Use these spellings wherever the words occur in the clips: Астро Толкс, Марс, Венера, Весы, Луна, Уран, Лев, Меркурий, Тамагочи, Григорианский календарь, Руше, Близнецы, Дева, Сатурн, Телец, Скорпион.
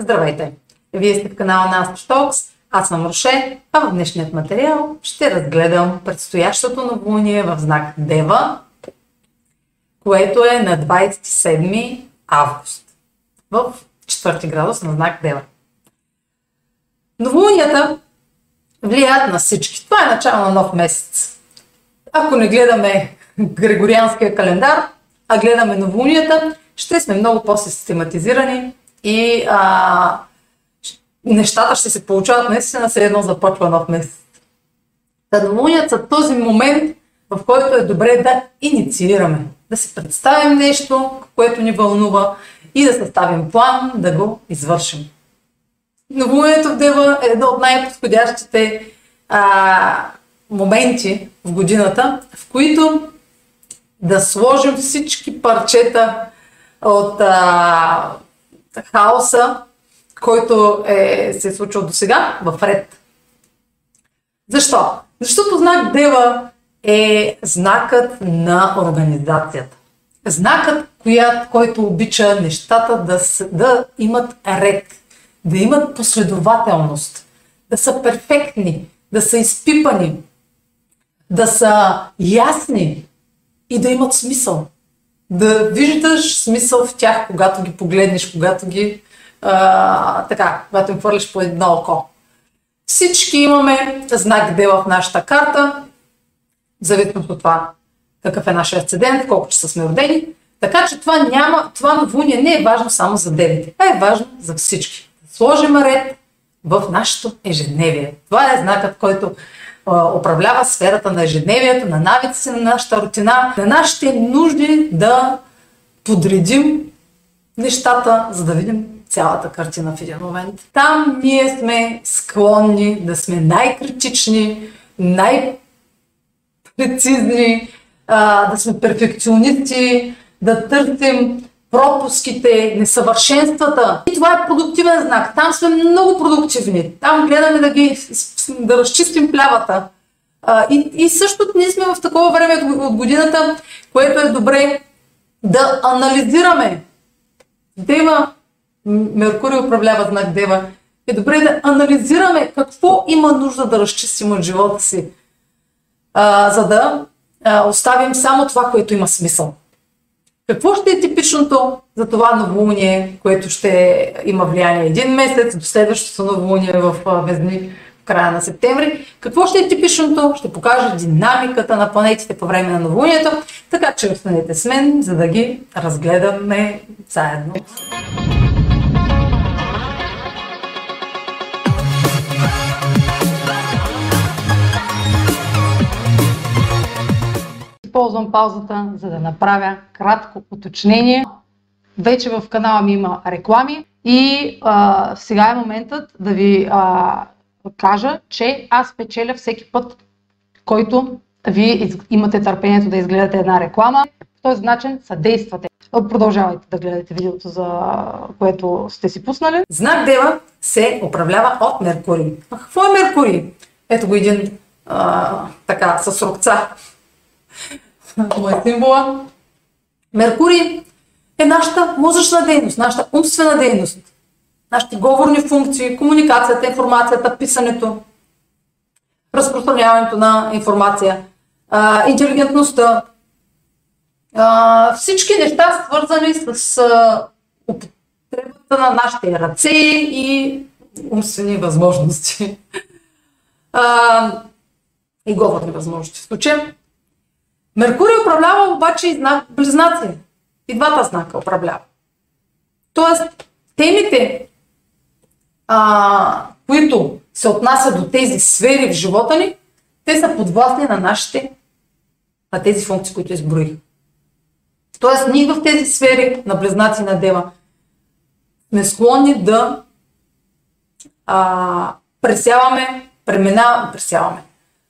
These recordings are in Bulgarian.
Здравейте! Вие сте в канала на Астро Толкс, аз съм Руше, а в днешният материал ще разгледам предстоящото новолуние в знак Дева, което е на 27 август, в 4 градус на знак Дева. Новолунията влияят на всички. Това е начало на нов месец. Ако не гледаме Григорианския календар, а гледаме новолунията, ще сме много по-систематизирани и нещата ще се получават наистина след едно започва нов месец. Новолунията са този момент, в който е добре да инициираме, да си представим нещо, което ни вълнува и да съставим план да го извършим. Новолунието в Дева е едно от най-подходящите моменти в годината, в които да сложим всички парчета от хаоса, който се е случил до сега, в ред. Защо? Защото знак Дева е знакът на организацията. Знакът, който обича нещата да имат ред, да имат последователност, да са перфектни, да са изпипани, да са ясни и да имат смисъл. Да виждаш смисъл в тях, когато ги погледнеш, когато ги когато им хвърлиш по едно око. Всички имаме знак Дева в нашата карта, зависимо от това какъв е нашия асцендент, колко часа сме родени. Така че това новолуние не е важно само за девите, а е важно за всички. Сложим ред в нашето ежедневие. Това е знакът, който управлява сферата на ежедневието, на навиците, на нашата рутина, на нашите нужди да подредим нещата, за да видим цялата картина в един момент. Там ние сме склонни да сме най-критични, най-прецизни, да сме перфекционисти, да търсим пропуските, несъвършенствата. И това е продуктивен знак. Там сме много продуктивни. Там гледаме да разчистим плявата. И също ние сме в такова време от годината, което е добре да анализираме. Дева, Меркурий управлява знак Дева. Е добре да анализираме какво има нужда да разчистим от живота си, за да оставим само това, което има смисъл. Какво ще е типичното за това новолуние, което ще има влияние един месец до следващото новолуние в Везни в края на септември? Какво ще е типичното? Ще покажа динамиката на планетите по време на новолунието, така че останете с мен, за да ги разгледаме заедно. Ползвам паузата, за да направя кратко уточнение. Вече в канала ми има реклами и сега е моментът да ви кажа, че аз печеля всеки път, който вие имате търпението да изгледате една реклама. В този начин съдействате. Продължавайте да гледате видеото, за което сте си пуснали. Знак Дева се управлява от Меркурий. А какво е Меркурий? Ето го един така с рокца. Това е символа. Меркурий е нашата мозъчна дейност, нашата умствена дейност, нашите говорни функции, комуникацията, информацията, писането, разпространяването на информация, интелигентността, всички неща, свързани с употребата на нашите ръце и умствени възможности и говорни възможности в случая. Меркурий управлява обаче и знак Близнаци. И двата знака управлява. Тоест, темите, които се отнасят до тези сфери в живота ни, те са подвластни на тези функции, които изброих. Тоест, ние в тези сфери на Близнаци и на Дева сме склонни да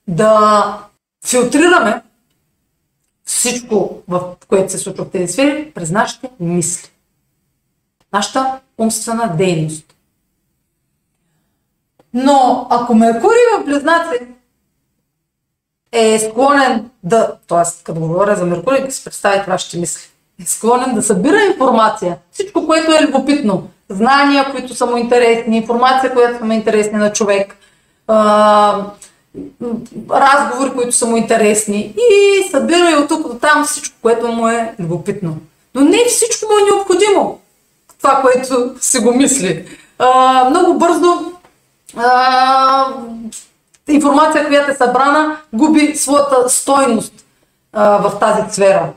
да филтрираме всичко, в което се случва в тези сфери, през нашите мисли. Нашата умствена дейност. Но ако Меркурий в Близнаци е склонен т.е. като говоря за Меркурий, да си представите вашите мисли, е склонен да събира информация, всичко, което е любопитно, знания, които са му интересни, информация, която му е интересна на човек, разговори, които са му интересни, и събира и от тук до там всичко, което му е любопитно. Но не всичко му е необходимо, това, което си го мисли. Много бързо информация, която е събрана, губи своята стойност в тази сфера.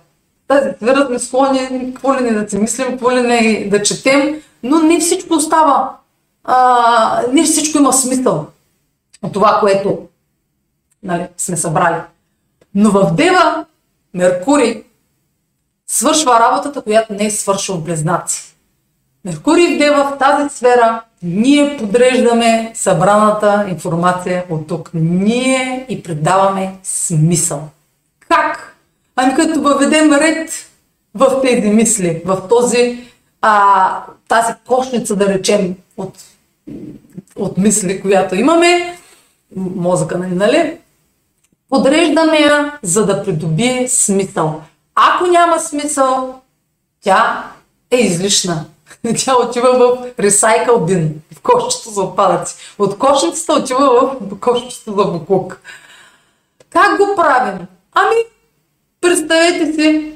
Тази сфера сме склонни, какво ли не да си мислим, какво ли не да четем, но не всичко остава, не всичко има смисъл от това, което, нали, сме събрали. Но в Дева Меркурий свършва работата, която не е свършил в Близнаци. Меркурий в Дева, в тази сфера, ние подреждаме събраната информация от тук. Ние и придаваме смисъл. Как? Ами като въведем ред в тези мисли, в тази кошница, да речем, от мисли, която имаме, мозъка, нали? Подреждаме я, за да придобие смисъл. Ако няма смисъл, тя е излишна. Тя отива в Recycle Bin, в кошчето за отпадъци. От кошницата отива в кошчето за буклук. Как го правим? Ами, представете си,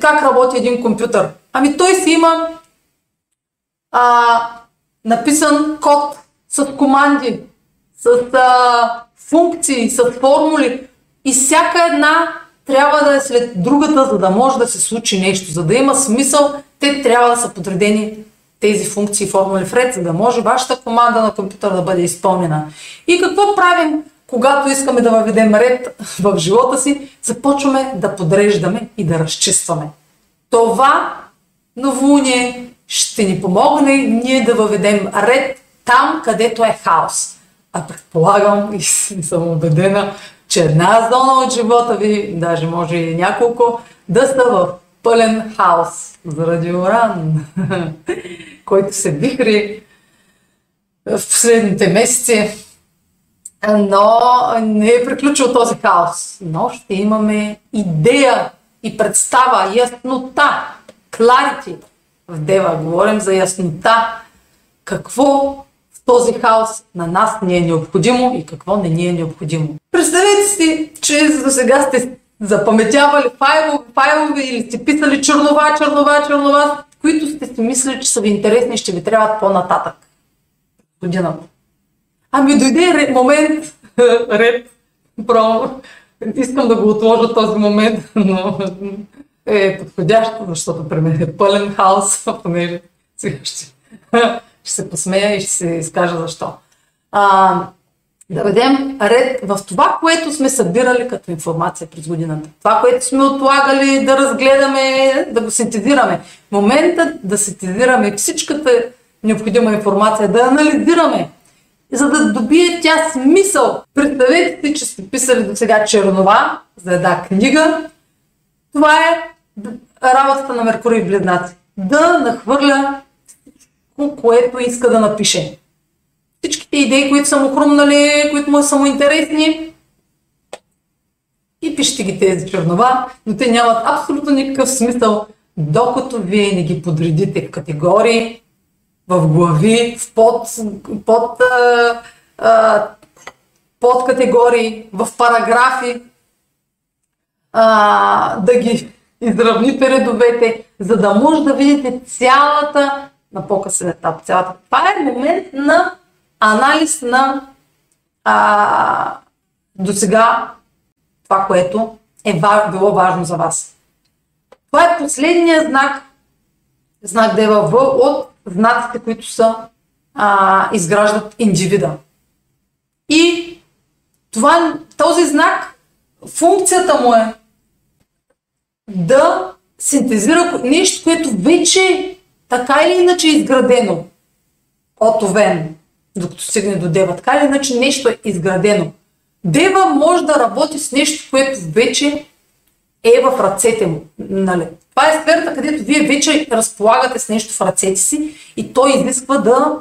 как работи един компютър. Ами той си има написан код с команди, с функции, с формули, и всяка една трябва да е след другата, за да може да се случи нещо, за да има смисъл. Те трябва да са подредени, тези функции и формули, в ред, за да може вашата команда на компютъра да бъде изпълнена. И какво правим, когато искаме да въведем ред в живота си? Започваме да подреждаме и да разчистваме. Това новолуние ще ни помогне ние да въведем ред там, където е хаос. А предполагам и съм убедена, че една зона от живота ви, даже може и няколко, да са в пълен хаос заради Уран, който се вихри в последните месеци, но не е приключил този хаос. Но ще имаме идея и представа, яснота, clarity. В Дева говорим за яснота, какво в този хаос на нас ни е необходимо и какво не ни е необходимо. Представете си, че до сега сте запаметявали файлове или сте писали чернова, които сте си мислили, че са ви интересни и ще ви трябват по-нататък годината. Ами дойде момент, ред, искам да го отложа този момент, но е подходящ, защото при мен е пълен хаос, понеже сега ще се посмея и ще се изкажа защо. Да ведем ред в това, което сме събирали като информация през годината. Това, което сме отлагали да разгледаме, да го синтезираме. Моментът да синтезираме всичката необходима информация, да анализираме, за да добие тя смисъл. Представете си, че сте писали до сега чернова за една книга. Това е работата на Меркурий в Близнаци. Да нахвърля всичко, което иска да напише. Всичките идеи, които са му хрумнали, които му са му интересни, и пишете ги тези чернова, но те нямат абсолютно никакъв смисъл, докато вие не ги подредите в категории, в глави, в под категории, в параграфи, да ги изравните редовете, за да може да видите цялата, на по-късен етап, цялата. Това е момент на анализ на досега това, което е било важно за вас. Това е последният знак Дева В от знаците, които са изграждат индивида. И този знак, функцията му е да синтезира нещо, което вече така или иначе е изградено от Овен, докато стигне до Дева. Така или иначе нещо е изградено. Дева може да работи с нещо, което вече е в ръцете му. Нали? Това е сферата, където вие вече разполагате с нещо в ръцете си и той изисква да,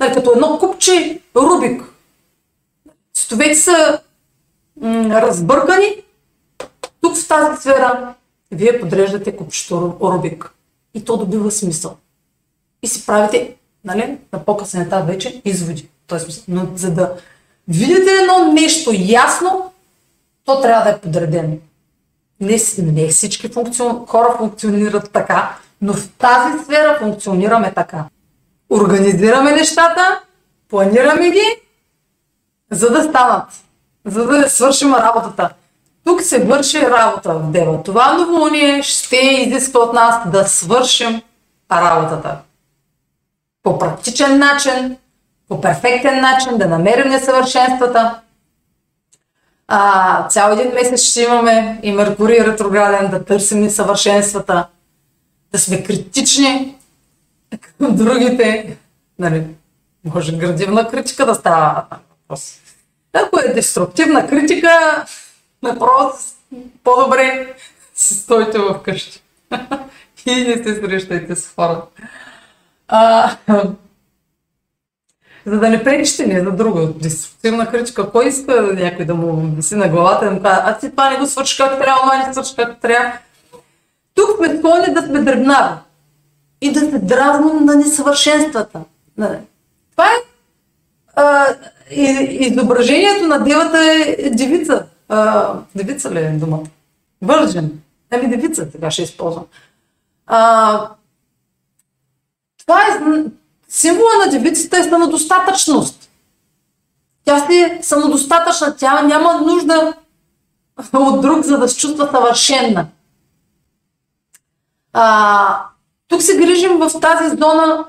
нали, като едно купче Рубик. Цветовете са разбъркани. Тук в тази сфера вие подреждате купчето Рубик. И то добива смисъл. и си правите, нали, на по-късен етап вече изводи. Тоест, но за да видите едно нещо ясно, то трябва да е подредено. Не всички хора функционират така, но в тази сфера функционираме така. Организираме нещата, планираме ги, за да станат, за да свършим работата. Тук се върши работа в Дева. Това новолуние ще изисква от нас да свършим работата. По практичен начин, по перфектен начин, да намерим несъвършенствата. Цял един месец ще имаме и Меркурий ретрограден, да търсим несъвършенствата, да сме критични към другите. Нали, може градивна критика да става въпрос. Ако е деструктивна критика, напротив, по-добре си стойте вкъщи и не се срещайте с хора. За да не пречите ни за друго. Деструктивна критика. Кой иска някой да му виси на главата и да му казва: а ти това не го свърши как трябва, това не свърши как трябва. Тук сме склонни да сме дребнави и да се дразним на несъвършенствата. Това е изображението на Девата е девица. Девица ли е думата? Вържен. Ами девица сега ще използвам. Това е символа на девицата е самодостатъчност. Тя си е самодостатъчна, тя няма нужда от друг, за да се чувства съвършена. Тук се грижим в тази зона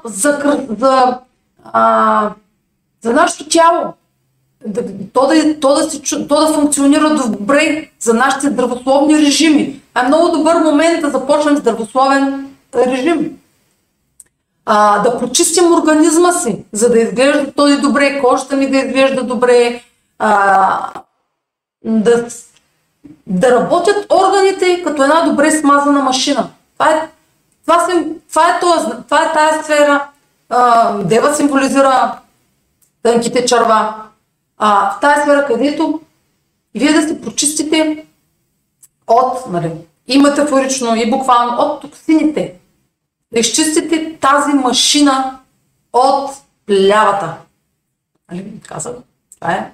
за нашето тяло. То да функционира добре за нашите здравословни режими. А е много добър момент да започнем здравословен режим. Да прочистим организма си, за да изглежда той добре, кожата ни да изглежда добре, да работят органите като една добре смазана машина. Това е тая сфера. Дева символизира тънките черва. В тая сфера, където вие да се прочистите от, нали, и метафорично, и буквално от токсините. Да изчистите тази машина от плявата. Нали, казах, това е.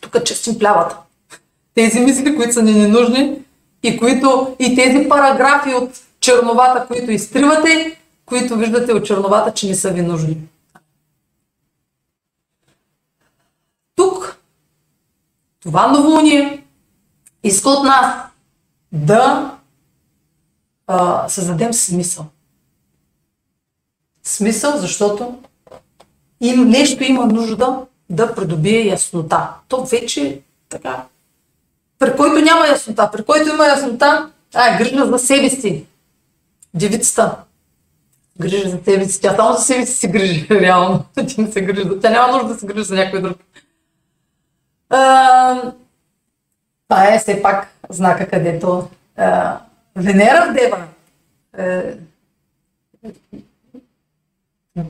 Тук чистим плявата. Тези мисли, които са ни ненужни и тези параграфи от черновата, които изтривате, които виждате от черновата, че не са ви нужни. Тук това новолуние иска от нас да създадем смисъл. Смисъл, защото нещо има нужда да придобие яснота. То вече така. При който няма яснота, при който има яснота, грижа за себе си. Девицата. Грижа за себе си. Тя само за себе си се грижи, реално. Тя не се грижи. Тя няма нужда да се грижи за някой друг. Това е все пак знака, където Венера в Дева.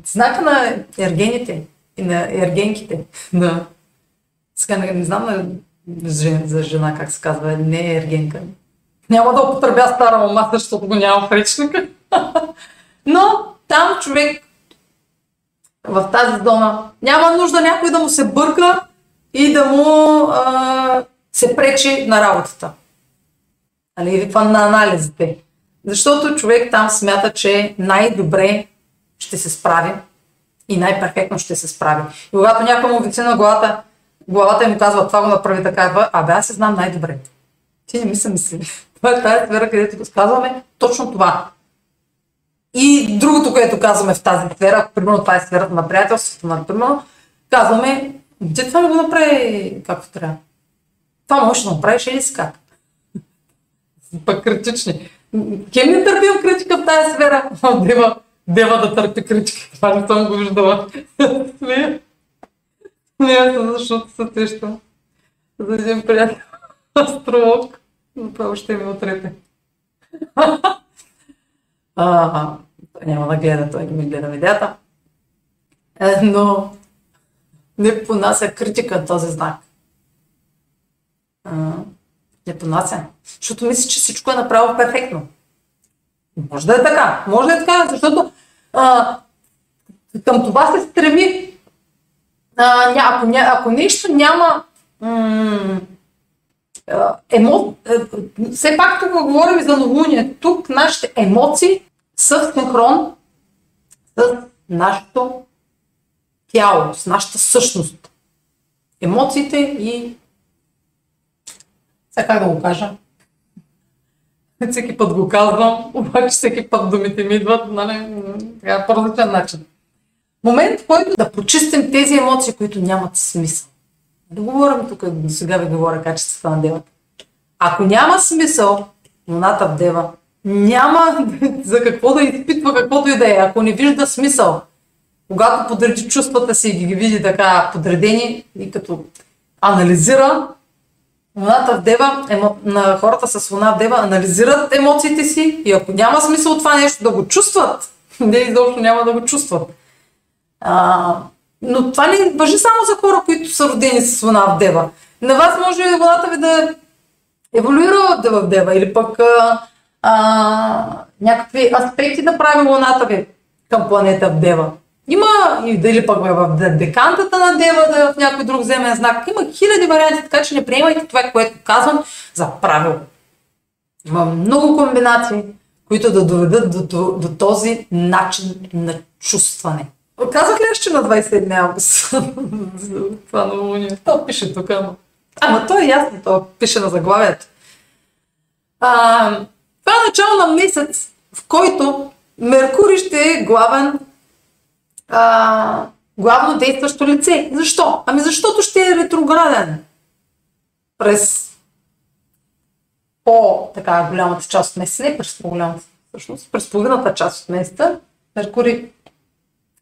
Знака на ергените и на ергенките. Да. Сега не знам за жена как се казва, не е ергенка. Няма да употребя стара мама, защото го няма в речника. Но там човек в тази зона няма нужда някой да му се бърка и да му се пречи на работата. Или на анализите. Защото човек там смята, че най-добре ще се справи и най-перфектно ще се справи. И когато някой му виси на главата и му казва: това го направи така, аз се знам най-добре. Ти не ми се мисли. Това е тази сфера, където го казваме точно това. И другото, което казваме в тази сфера, примерно това е сферата на приятелството, например, казваме: ти това не го направи както трябва. Това можеш да направиш или си как. Пък критични. Кем не търпим критика в тази сфера? Дева да търпи критика. Това не съм го виждала. Смея, защото се тещам за един приятел астролог. Направо ще ми отрете. Няма да гледа, той не ми гледа видеята. Но не понася критика този знак. Не понася. Защото мисля, че всичко е направо перфектно. Може да е така. Защото към това се стреми. Ако нещо няма все пак тук говорим за новолуние. Тук нашите емоции са в синхрон с нашето тяло, с нашата същност. Емоциите и сега как да го кажа? Всеки път го казвам, обаче всеки път думите ми идват, нали? Така, по различен начин. Момент, в който да прочистим тези емоции, които нямат смисъл. Да говорим тук, сега ви говоря качеството на Девата. Ако няма смисъл, Луната в Дева няма за какво да изпитва каквото и да е. Ако не вижда смисъл, когато подреди чувствата си и ги види така подредени и като анализира, Луната в Дева, на хората с Луна в Дева анализират емоциите си и ако няма смисъл това нещо да го чувстват, не изобщо няма да го чувстват. Но това не важи само за хора, които са родени с Луна в Дева. На вас може и Луната ви да еволюира в Дева или пък някакви аспекти да прави Луната ви към планета в Дева. Има и дали пък в декантата на Дева, да в някой друг земен знак. Има хиляди варианти, така че не приемайте това, което казвам за правило. Има много комбинации, които да доведат до този начин на чувстване. Казах ли аз, че на 27 август? Това новолуние. То пише тук. Ама то е ясно, то пише на заглавието. Това е начало на месец, в който Меркурий ще е главно действащо лице. Защо? Ами защото ще е ретрограден през по-голямата част от месеца, не през по-голямата, всъщност през половината част от месеца. Меркурий,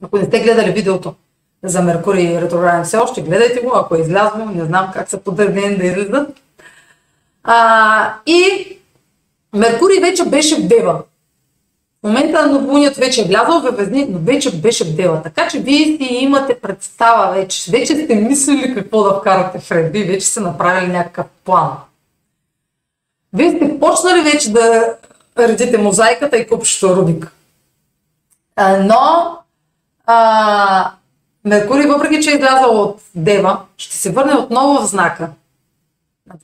ако не сте гледали видеото за Меркурий ретрограден все още, гледайте го, ако е излязло, не знам как са подредени да излизат. И Меркурий вече беше в Дева. В момента на новолунието вече е влязъл във Везни, но вече беше в Дева. Така че вие си имате представа вече. Вече сте мислили какво да вкарате в ред. Вие вече сте направили някакъв план. Вие сте почнали вече да редите мозайката и купчето Рубик. Но Меркурий, въпреки че е излязъл от Дева, ще се върне отново в знака.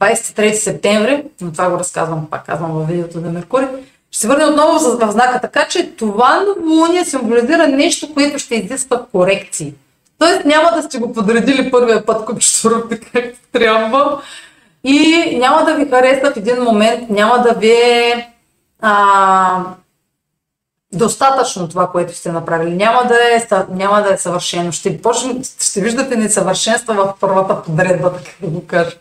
На 23 септември, но това го разказвам, пак казвам във видеото на Меркурий, ще се върне отново в знака, така че това новолуние символизира нещо, което ще изисква корекции. Тоест няма да сте го подредили първия път купчето Рубик, както трябва, и няма да ви хареса в един момент, няма да ви е достатъчно това, което сте направили, няма да е съвършено. Ще виждате несъвършенства в първата подредба, така да го кажа.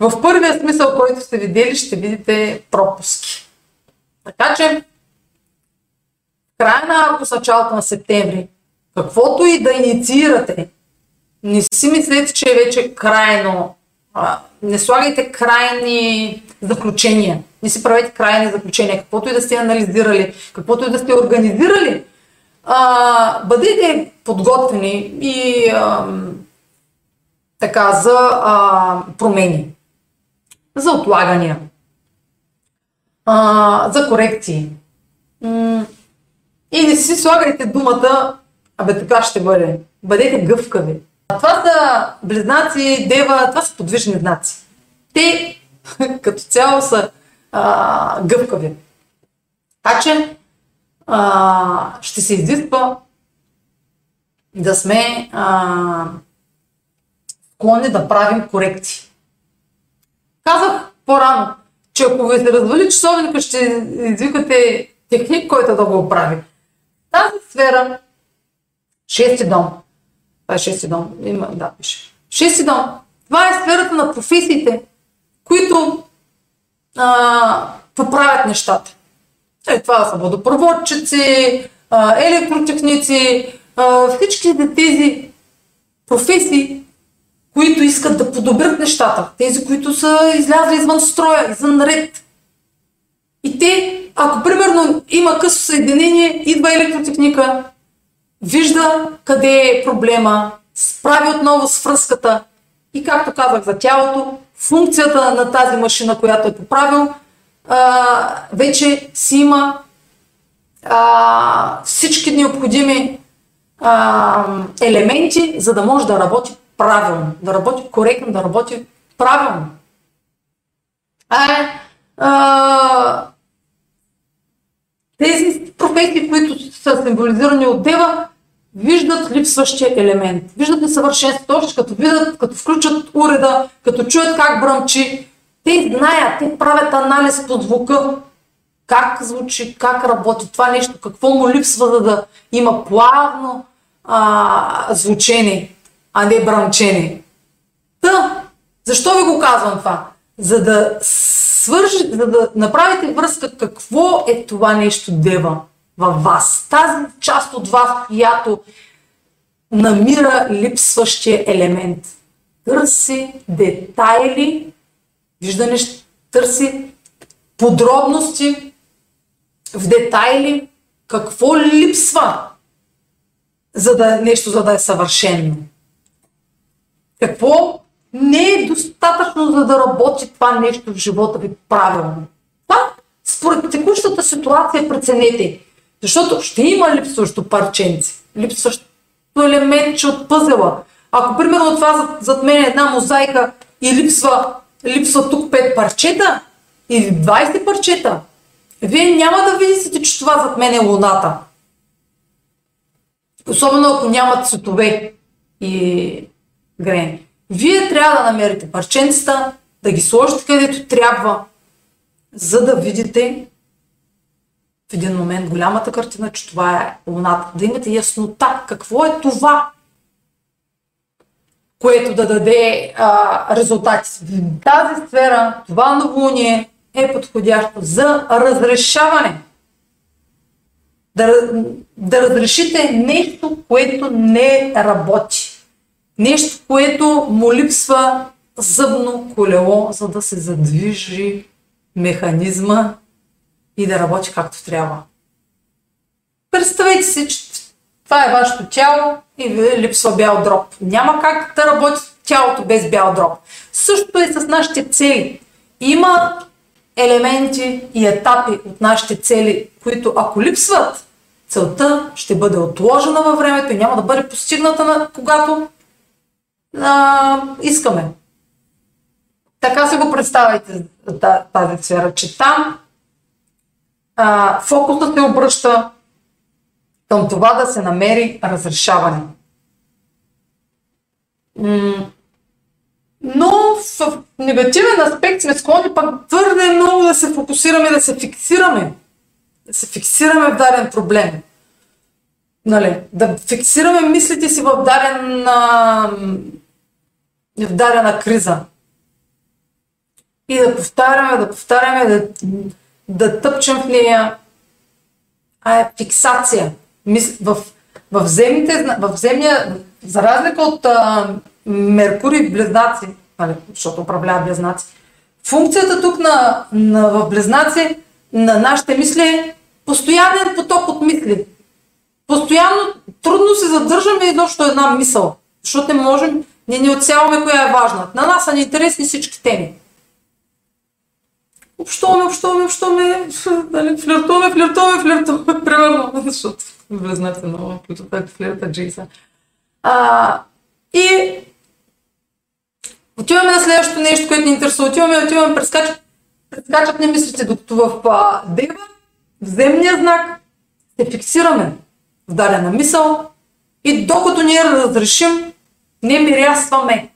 В първия смисъл, който сте видели, ще видите пропуски. Така че, края на август, началото на септември, каквото и да инициирате, не си мислете, че е вече крайно. Не слагайте крайни заключения. Не си правете крайни заключения. Каквото и да сте анализирали, каквото и да сте организирали, бъдете подготвени и така за промени, за отлагания, за корекции. И не си слагайте думата, абе така ще бъде. Бъдете гъвкави. Това са Близнаци, Дева, това са подвижни знаци. Те като цяло са гъвкави. Така че ще се изисква да сме склонни да правим корекции. Казах по-рано, че ако ви се развали часовника, ще извикате техник, който да го оправи. Тази сфера, 6-ти дом. Това е 6-ти дом. Да, пише. 6-ти дом. Това е сферата на професиите, които поправят нещата. Това са водопроводчици, електротехници, всичките тези професии, които искат да подобрят нещата, тези, които са излязли извън строя, извън ред. И те, ако примерно има късо съединение, идва електротехника, вижда къде е проблема, справи отново с връзката и, както казах за тялото, функцията на тази машина, която е поправил, вече си има всички необходими елементи, за да може да работи правилно, да работи коректно, да работи правилно. Тези професии, които са символизирани от Дева, виждат липсващия елемент, виждат несъвършенството, още като видят, като включат уреда, като чуят как бръмчи. Те знаят, те правят анализ по звука, как звучи, как работи това нещо, какво му липсва, за да има плавно звучение, а не бръмчение. Та, защо ви го казвам това? За да направите връзка какво е това нещо Дева във вас. Тази част от вас, която намира липсващия елемент. Търси детайли, виждане, търси подробности в детайли, какво липсва, за да нещо, за да е съвършено. Какво не е достатъчно, за да работи това нещо в живота ви правилно. Това според текущата ситуация преценете. Защото ще има липсващо парченце, липсващо елементче от пъзела. Ако примерно това зад мен е една мозайка и липсва тук 5 парчета или 20 парчета, вие няма да видите, че това зад мен е Луната. Особено ако нямат цветове и грени. Вие трябва да намерите парченцата, да ги сложите където трябва, за да видите в един момент голямата картина, че това е Луната. Да имате яснота какво е това, което да даде резултати. В тази сфера това новолуние е подходящо за разрешаване. Да разрешите нещо, което не работи. Нещо, което му липсва зъбно колело, за да се задвижи механизма и да работи както трябва. Представете си, че това е вашето тяло и ви липсва бял дроб. Няма как да работи тялото без бял дроб. Същото е с нашите цели. Има елементи и етапи от нашите цели, които ако липсват, целта ще бъде отложена във времето и няма да бъде постигната, когато искаме. Така се го представяйте тази сфера, че там фокусът се обръща към това да се намери разрешаване. Но в негативен аспект сме склонни пък твърде много да се фокусираме, да се фиксираме. Да се фиксираме в даден проблем. Нали, да фиксираме мислите си в дадена криза. И да повтаряме, да тъпчем в нея. Фиксация. За разлика от Меркурий в Близнаци, защото управлява Близнаци, функцията тук в Близнаци на нашите мисли е постоянен поток от мисли. Постоянно трудно се задържаме изобщо една мисъл, защото не можем, ние не отсяваме коя е важна. На нас са неинтересни всички теми. Общуваме, флиртуваме, примерно, защото влезнете много, флирта джейса. И отиваме на следващото нещо, което ни интересува. Отиваме, прескачат не мислите, докато в Дева, в земния знак, се фиксираме в дадена мисъл и докато ние разрешим, не мирясваме.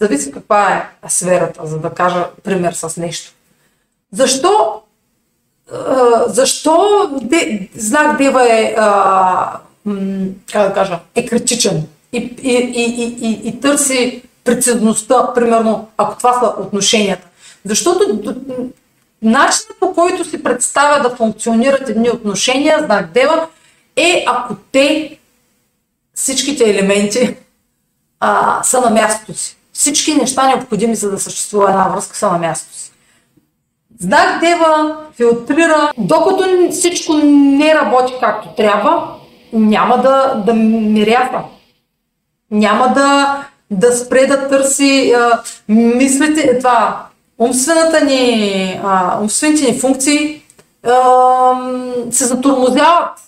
Зависи каква е сферата, за да кажа пример с нещо. Защо знак Дева е критичен и търси прецизността, примерно, ако това са отношенията? Защото начинът, по който се представя да функционират едни отношения, знак Дева, е ако всичките елементи са на мястото си. Всички неща необходими, за да съществува една връзка, са на мястото си. Знак Дева филтрира, докато всичко не работи както трябва, няма да мирява. Няма да спре да търси умствените ни функции се затормозяват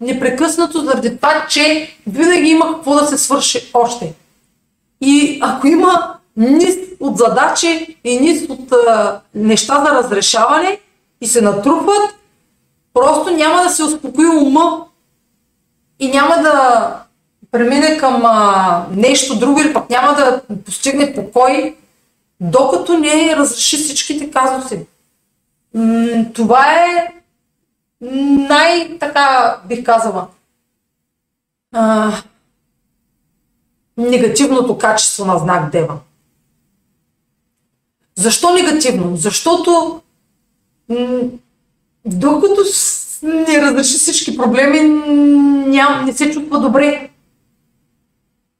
непрекъснато заради това, че винаги има какво да се свърши още. И ако има низ от задачи и низ от неща за разрешаване и се натрупват, просто няма да се успокои ума и няма да премине към нещо друго или пък няма да постигне покой, докато не разреши всичките казуси. Това е най-така бих казала негативното качество на знак Дева. Защо негативно? Защото докато не разреши всички проблеми, не се чувства добре.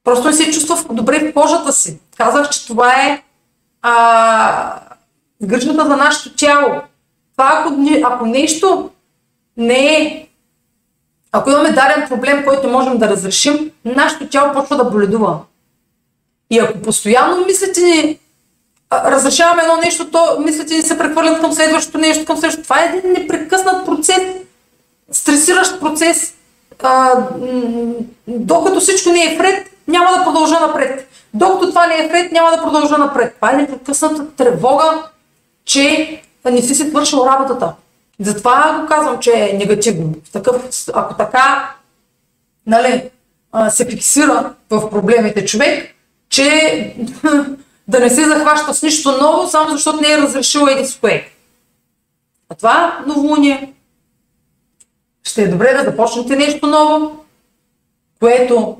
Просто не се чувства добре в кожата си. Казах, че това е грижата за нашето тяло. Това, ако нещо не е, ако имаме дарен проблем, който можем да разрешим, нашето тяло почва да боледува. И ако постоянно мислите ни, разрешаваме едно нещо, то мислите ни се прехвърлят към следващото нещо, към следващото. Това е един непрекъснат процес, стресиращ процес. Докато всичко не е вред, няма да продължа напред. Докато това не е вред, няма да продължа напред. Това е непрекъсната тревога, че не си си свършил работата. Затова го казвам, че е негативно. Ако така се фиксира в проблемите човек, че да не се захваща с нищо ново, само защото не е разрешила един ское. А това новолуние. Ще е добре да започнете нещо ново, което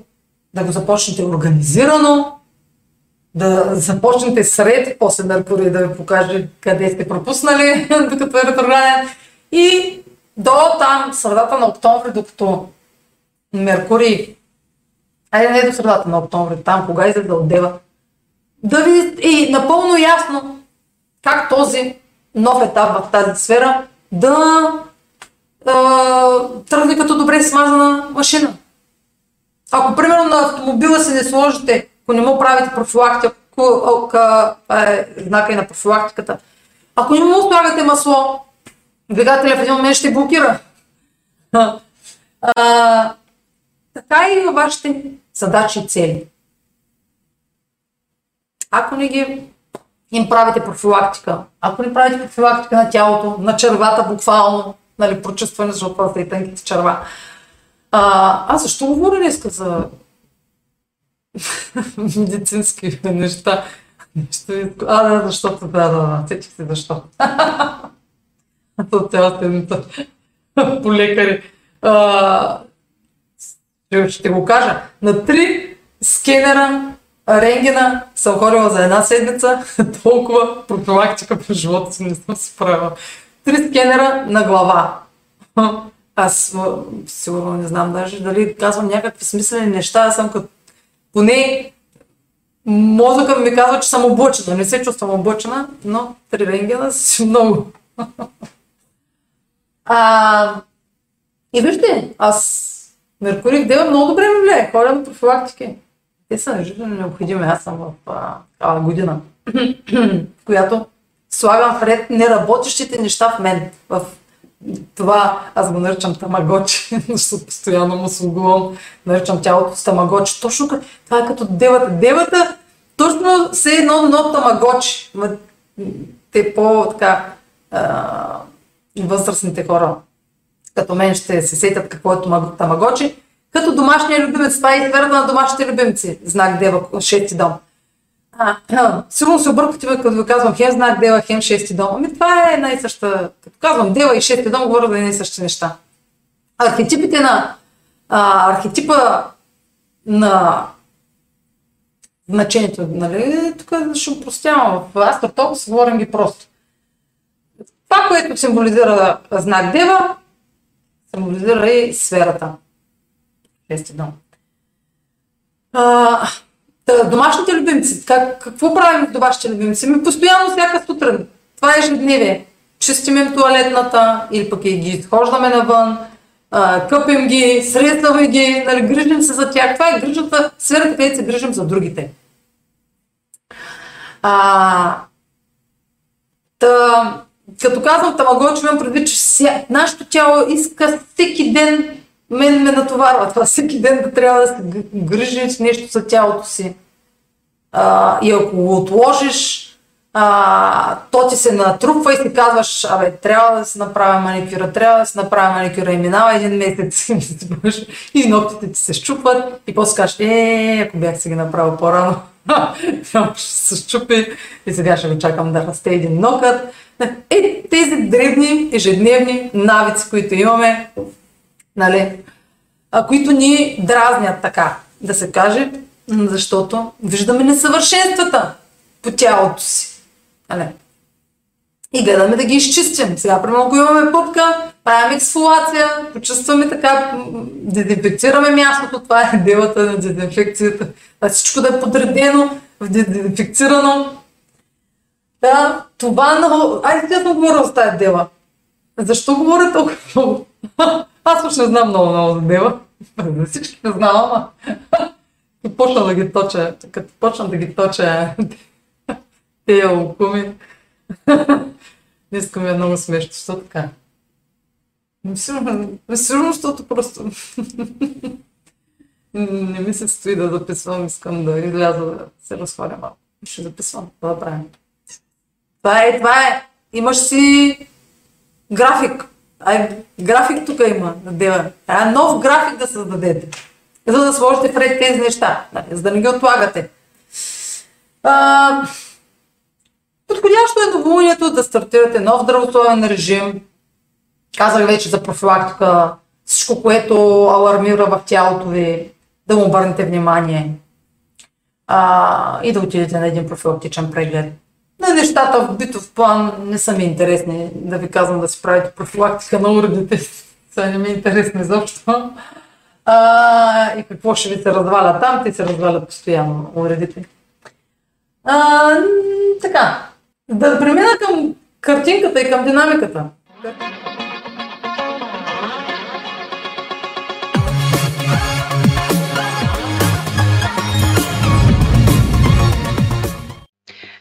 да го започнете организирано, да започнете сред, после Меркурий да ви покаже къде сте пропуснали, докато е ретрограден. И до там, средата на октомври, докато Меркурий, не до средата на октомври, там кога излезе от Дева, да видите и напълно ясно как този нов етап в тази сфера да тръгне като добре смазана машина. Ако примерно на автомобила се не сложите, ако не му правите профилактика, знака и на профилактиката, ако не му слагате масло, двигателя в един момент ще блокира. Така и във вашите задачи и цели. Ако не им правите профилактика, ако не правите профилактика на тялото, на червата буквално, прочувстване, защото това са и тънките черва. Аз защо говоря днеска за медицински неща? Защото защо. От цяла седмица по лекари. Ще го кажа. На 3 скенера рентгена съм ходила за една седмица, толкова профилактика по живота си не съм се правила. 3 скенера на глава. Аз сигурно не знам даже дали казвам някакви смислени неща, аз съм като... Поне мозъкът ми казва, че съм облъчена. Не се чувствам облъчена, но 3 рентгена си много. И вижте, аз Меркурий в Дева много добре ми влияе. Ходя на профилактики. Те са нежително необходими. Аз съм в такава година, в която слагам вред неработещите неща в мен. В това аз го наричам тамагочи, защото постоянно му се оголвам, наричам тялото с тамагочи. Точно това е като Девата. Девата точно се е едно тамагочи. Те по-така възрастните хора, като мен, ще се сетят какво е тамагочи. Като домашния любимец, това е изверда на домашните любимци, знак Дева, 6-ти дом. Сигурно се обърквате, като ви казвам хем знак Дева, хем 6-ти дом. Ами това е една и съща. Като казвам Дева и 6-ти дом, говоря за една и същи неща. Архетипите на архетипа на значението, тук ще упростявам, в Астро Толкс говорим ги просто. Това, което символизира знак Дева, символизира и сферата. 6-ти дом. Домашните любимци. Какво правим с домашните любимци? Постоянно всяка сутрин. Това е ежедневие. Чистим им тоалетната или пък ги изхождаме навън, къпим ги, средстваме ги, грижим се за тях. Това е грижата, сферата, където се грижим за другите. Като казвам тамагочи, имам предвид, че нашето тяло иска всеки ден, мен ме натоварва, всеки ден да трябва да се грижиш нещо за тялото си. И ако го отложиш, то ти се натрупва и си казваш, абе, трябва да се направя маникюра, и минава един месец и ногтите ти се щупват и после кажеш, ако бях си ги направил по-рано, ще се щупи и сега ще ви чакам да расте един нокът. Тези древни, ежедневни навици, които имаме, нали, които ни дразнят, така да се каже, защото виждаме несъвършенствата по тялото си. И гледаме да ги изчистим. Сега, примерно, ако имаме пупка, правим ексфолация, почувстваме така, дезинфекцираме мястото, това е делата на дезинфекцията. Всичко да е подредено, дезинфекцирано. Да, това много... Айде, сега съм говорила с тая дела. Защо говоря толкова много? Аз още не знам много за дела. За всички не знам, ама... Като почна да ги точа... Те лукуми. Днеска ми е много смешно, защото така. Сигурно, защото просто не ми се стои да записвам, искам да изляза, да се разхваля малко. Ще записвам, това да правим. Това е. Имаш си график. График тук има на Дева. Трябва нов график да създадете. За да сложите вред тези неща, за да не ги отлагате. Подходящо е новолунието да стартирате нов здравословен режим. Казах вече за профилактика, всичко, което алармира в тялото ви, да му обърнете внимание и да отидете на един профилактичен преглед. На нещата в битов план не са ми интересни, да ви казвам да си правите профилактика на уредите, са не ми интересни изобщо. И какво ще ви се разваля там, те се развалят постоянно уредите. Така, да премина към картинката и към динамиката.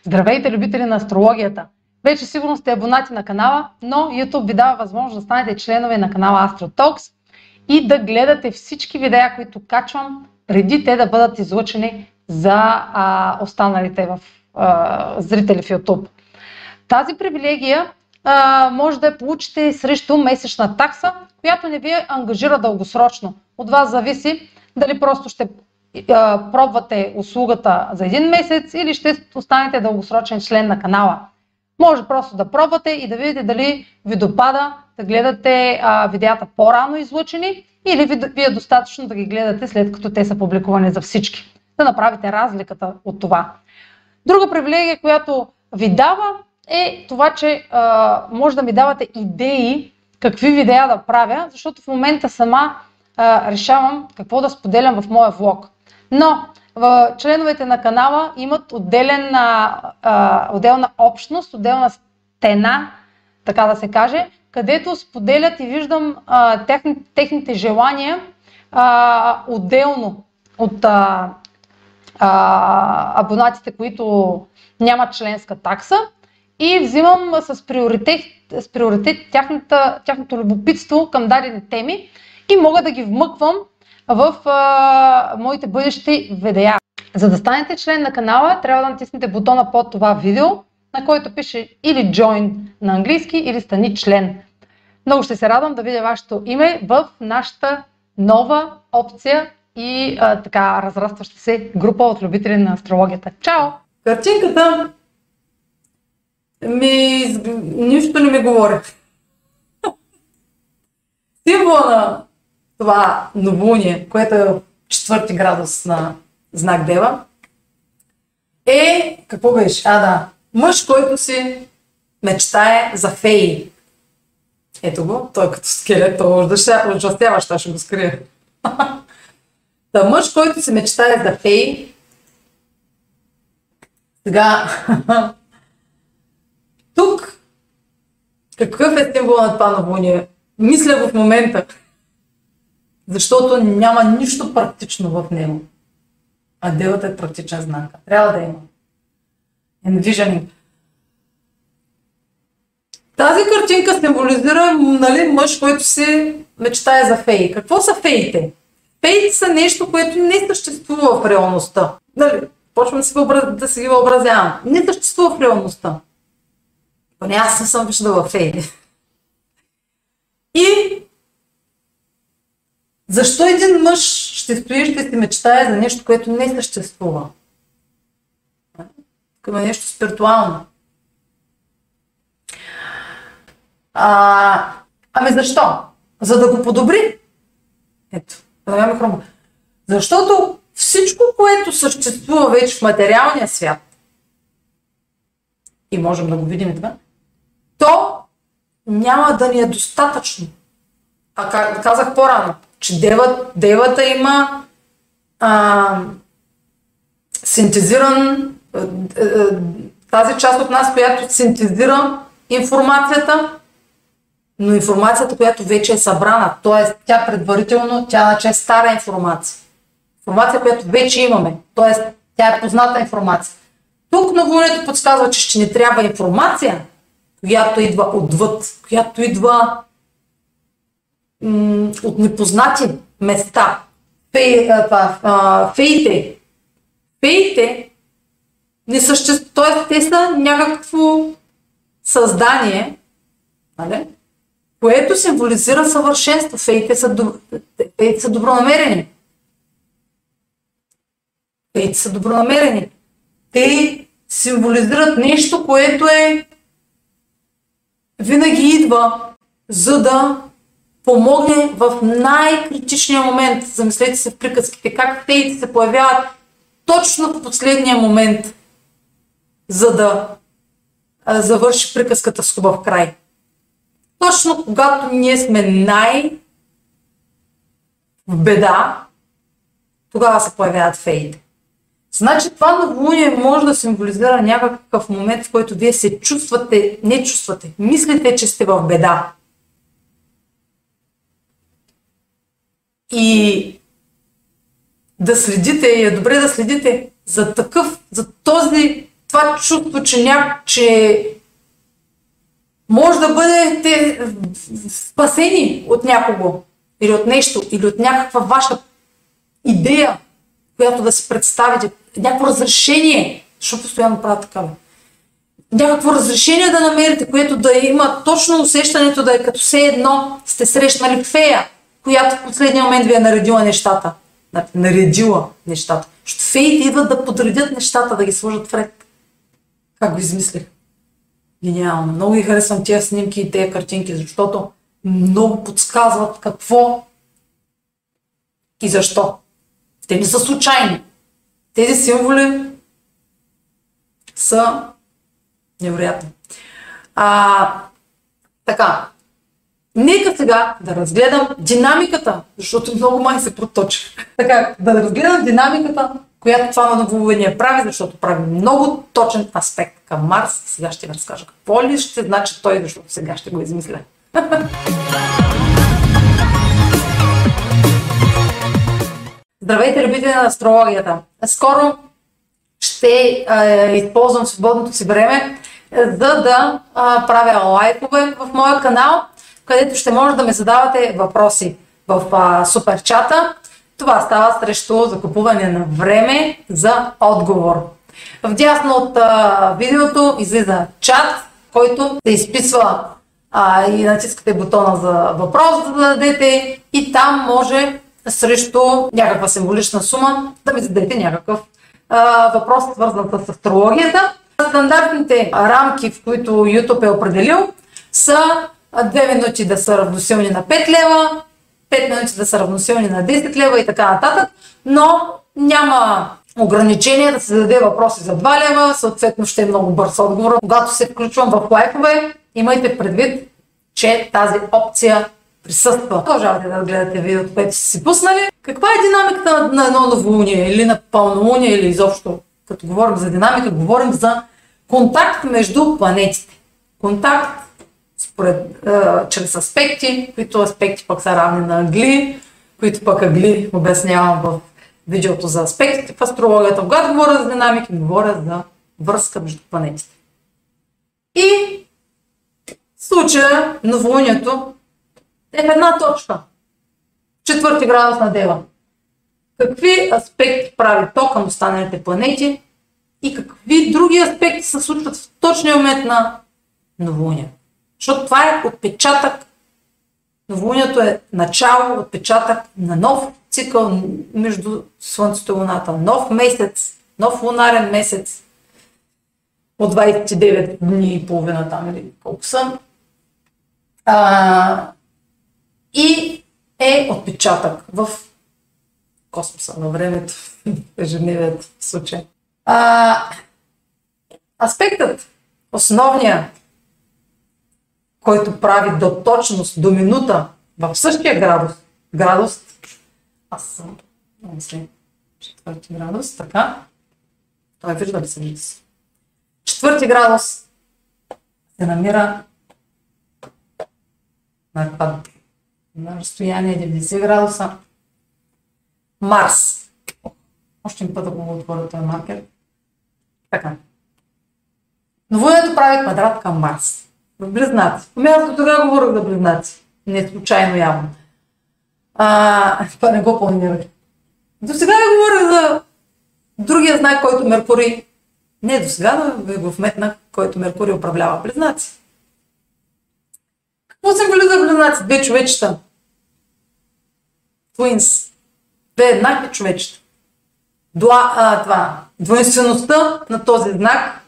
Здравейте, любители на астрологията! Вече сигурно сте абонати на канала, но YouTube ви дава възможност да станете членове на канала Астро Толкс и да гледате всички видеа, които качвам, преди те да бъдат излъчени за останалите в зрители в YouTube. Тази привилегия може да я получите срещу месечна такса, която не ви ангажира дългосрочно. От вас зависи дали просто ще пробвате услугата за един месец или ще останете дългосрочен член на канала. Може просто да пробвате и да видите дали ви допада да гледате видеята по-рано излъчени или ви е достатъчно да ги гледате след като те са публикувани за всички. Да направите разликата от това. Друга привилегия, която ви дава, е това, че може да ми давате идеи какви видеа да правя, защото в момента сама решавам какво да споделям в моя влог. Но членовете на канала имат отделна общност, отделна стена, така да се каже, където споделят и виждам техните желания отделно от абонатите, които нямат членска такса, и взимам с приоритет тяхното любопитство към дадени теми и мога да ги вмъквам в моите бъдещи видеа. За да станете член на канала, трябва да натиснете бутона под това видео, на който пише или Join на английски, или Стани член. Много ще се радвам да видя вашето име в нашата нова опция и така разрастваща се група от любители на астрологията. Чао! Картинката нищо не ми говори. Символа на това новолуние, което е 4 градус на знак Дева, е, какво беше? Мъж, който си мечтае за феи. Ето го, той като скелет, той ужасяващ, аз ще го скрия. Та мъж, който се мечтае за феи, сега, тук, какъв е символ на това новолуние? Мисля в момента, защото няма нищо практично в него, а Девата е практичен знак. Трябва да има. Envisioning. Тази картинка символизира, нали, мъж, който се мечтае за феи. Какво са феите? Феите са нещо, което не съществува в реалността. Нали, почвам да си ги въобразявам. Не съществува в реалността. Поне аз не съм виждала феи. И защо един мъж ще стои, ще си мечтае за нещо, което не съществува? Към е нещо спиритуално. Ами защо? За да го подобри? Ето, подаваме хрома. Защото всичко, което съществува вече в материалния свят, и можем да го видим това, то няма да ни е достатъчно. А как казах по-рано, че девата има синтезиран, тази част от нас, която синтезира информацията, но информацията, която вече е събрана, т.е. тя предварително, тя е стара информация. Информация, която вече имаме, т.е. тя е позната информация. Тук новолунието подсказва, че ще ни трябва информация, която идва отвъд, която идва от непознати места. Феите. Феите не съществуват, т.е. те са някакво създание, нали, което символизира съвършенство. Феите са, добронамерени. Феите са добронамерени. Те символизират нещо, което е винаги идва, за да помогне в най-критичния момент. Замислете се в приказките, как феите се появяват точно в последния момент, за да завърши приказката с хубав край. Точно когато ние сме в беда, тогава се появяват феите. Значи това новолуние може да символизира някакъв момент, в който вие се чувствате, не чувствате, мислите, че сте в беда. И да следите, и е добре да следите за такъв, за този, това чувство, че може да бъдете спасени от някого, или от нещо, или от някаква ваша идея, която да си представите, някакво разрешение, защото постоянно правя такава, някакво разрешение да намерите, което да има точно усещането, да е като все едно сте срещнали фея, която в последния момент ви е наредила нещата. Защото феите идват да подредят нещата, да ги сложат в ред. Как го измислих? Гениално. Много ги харесвам тия снимки и тези картинки, защото много подсказват какво и защо. Те не са случайни. Тези символи са невероятни. Така, нека сега да разгледам динамиката, защото много май се проточи. Така, да разгледам динамиката, която това новолуние прави, защото прави много точен аспект към Марс. Сега ще ви разкажа какво ли ще значи той, защото сега ще го измисля. Здравейте, любители на астрологията! Скоро ще използвам свободното си време, за да правя лайкове в моя канал, където ще може да ми задавате въпроси в суперчата. Това става срещу закупуване на време за отговор. Вдясно от видеото излиза чат, който се изписва и натискате бутона за въпрос да зададете, и там може срещу някаква символична сума да ми зададете някакъв въпрос, свързан с астрологията. Стандартните рамки, в които YouTube е определил, са 2 минути да са равносилни на 5 лева, 5 минути да са равносилни на 10 лева и така нататък, но няма ограничение да се зададе въпроси за 2 лева, съответно ще е много бърз отговор. Когато се включвам в лайфове, имайте предвид, че тази опция присъства. Продължавате да гледате видеото, което сте си пуснали. Каква е динамиката на едно новолуние или на пълнолуние, или изобщо? Като говорим за динамика, говорим за контакт между планетите. Контакт чрез аспекти, които аспекти пък са равни на агли, които пък агли обяснявам в видеото за аспектите в астрологията. Когато говоря за динамики, говоря за връзка между планетите. И случая новолунието е в една точка. Четвърти градус на Дева. Какви аспекти прави то към останалите планети и какви други аспекти се случват в точния момент на новолунието. Защото това е отпечатък. Новолунието е начало, отпечатък на нов цикъл между Слънцето и Луната. Нов месец, нов лунарен месец. От 29 дни и половина там или колко съм. И е отпечатък в космоса, на времето, ежедневието в случай. Аспектът, основният, който прави до точност, до минута, в същия градус, аз съм, четвърти градус, така, той вижда ли съм мис? Четвърти градус се намира на разстояние 90 градуса. Марс. Още един път да го отворя този маркер. Така. Новолунието прави квадрат към Марс. В Близнаци. Помянато тогава говорих за Близнаци. Не случайно явно. Това не го планирах. До сега ви говорих за другия знак, който Меркурий. Не до сега, но ви го вметнах, който Меркурий управлява Близнаци. Какво символизира Близнаци? Две човечета. Twins. Две еднакви човечета. Двойствеността на този знак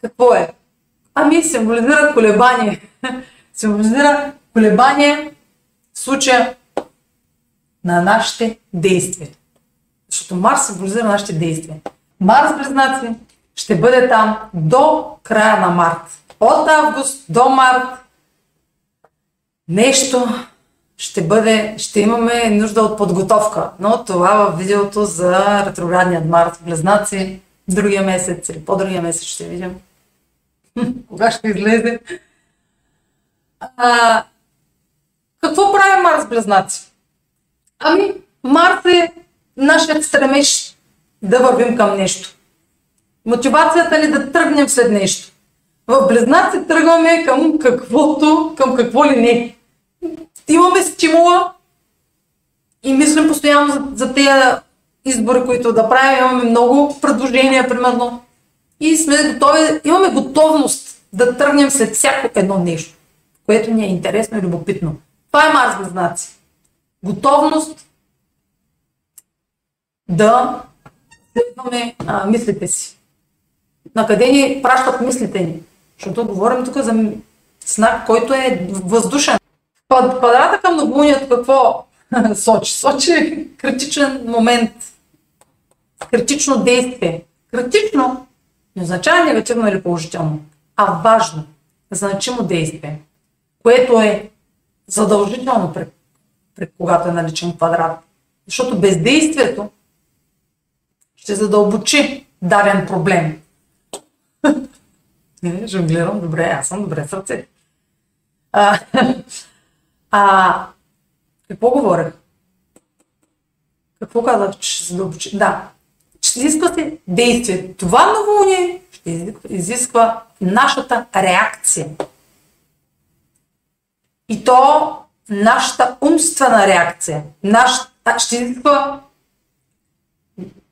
какво е? Ами символизира колебание. Символизира колебание в случая на нашите действия. Защото Марс символизира нашите действия. Марс, Близнаци, ще бъде там до края на март. От август до март нещо ще имаме нужда от подготовка. Но това в видеото за ретроградният Марс, Близнаци, другия месец или по-другия месец ще видим. Кога ще излезе? Какво прави Марс, Близнаци? Ами, Марс е нашият стремеж да вървим към нещо. Мотивацията ни да тръгнем след нещо. В Близнаци тръгваме към какво ли не. Имаме стимула и мислим постоянно за тези избори, които да правим. Имаме много предложения, примерно. И сме готови, имаме готовност да тръгнем след всяко едно нещо, което ни е интересно и любопитно. Това е Марс, Близнаци. Готовност да следваме мислите си. На къде ни пращат мислите ни? Защото говорим тук за знак, който е въздушен. Квадрата към новолунието какво сочи? Сочи критичен момент, критично действие. Критично не означава негативно или положително, а важно, значимо действие, което е задължително пред когато е наличен квадрат. Защото бездействието ще задълбочи даден проблем. Жонглирам добре, аз съм добре сърце. Какво говорех? Какво казах, че ще задълбочи? Да. Ще изисква се действие. Това новолуние ще изисква нашата реакция. И то нашата умствена реакция. Ще изисква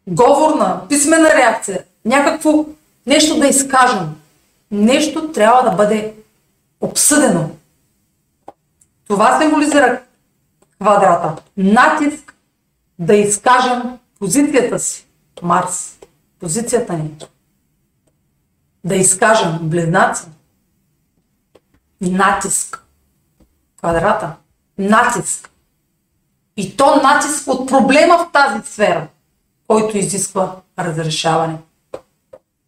говорна, писмена реакция. Някакво нещо да изкажем. Нещо трябва да бъде обсъдено. Това символизира квадрата. Натиск да изкажем позицията си. Марс, позицията ни, да изкажем Близнаци, натиск, квадрата, натиск и то натиск от проблема в тази сфера, който изисква разрешаване.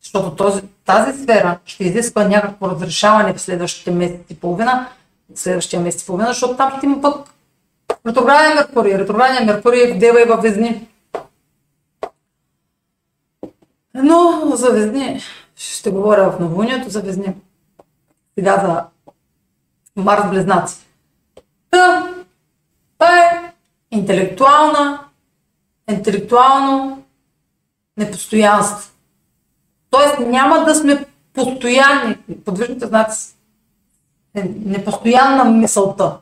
Защото тази сфера ще изисква някакво разрешаване в следващия месец и половина, защото там ще има пък ретрограден Меркурий. Ретрограден Меркурий е в Дева и във Везни. Но за Везни, ще говоря в новолунието за Везни. Сега за Марс, Близнаци. Това е интелектуално непостоянство. Тоест няма да сме постоянни. Подвижните знаци непостоянна мисълта.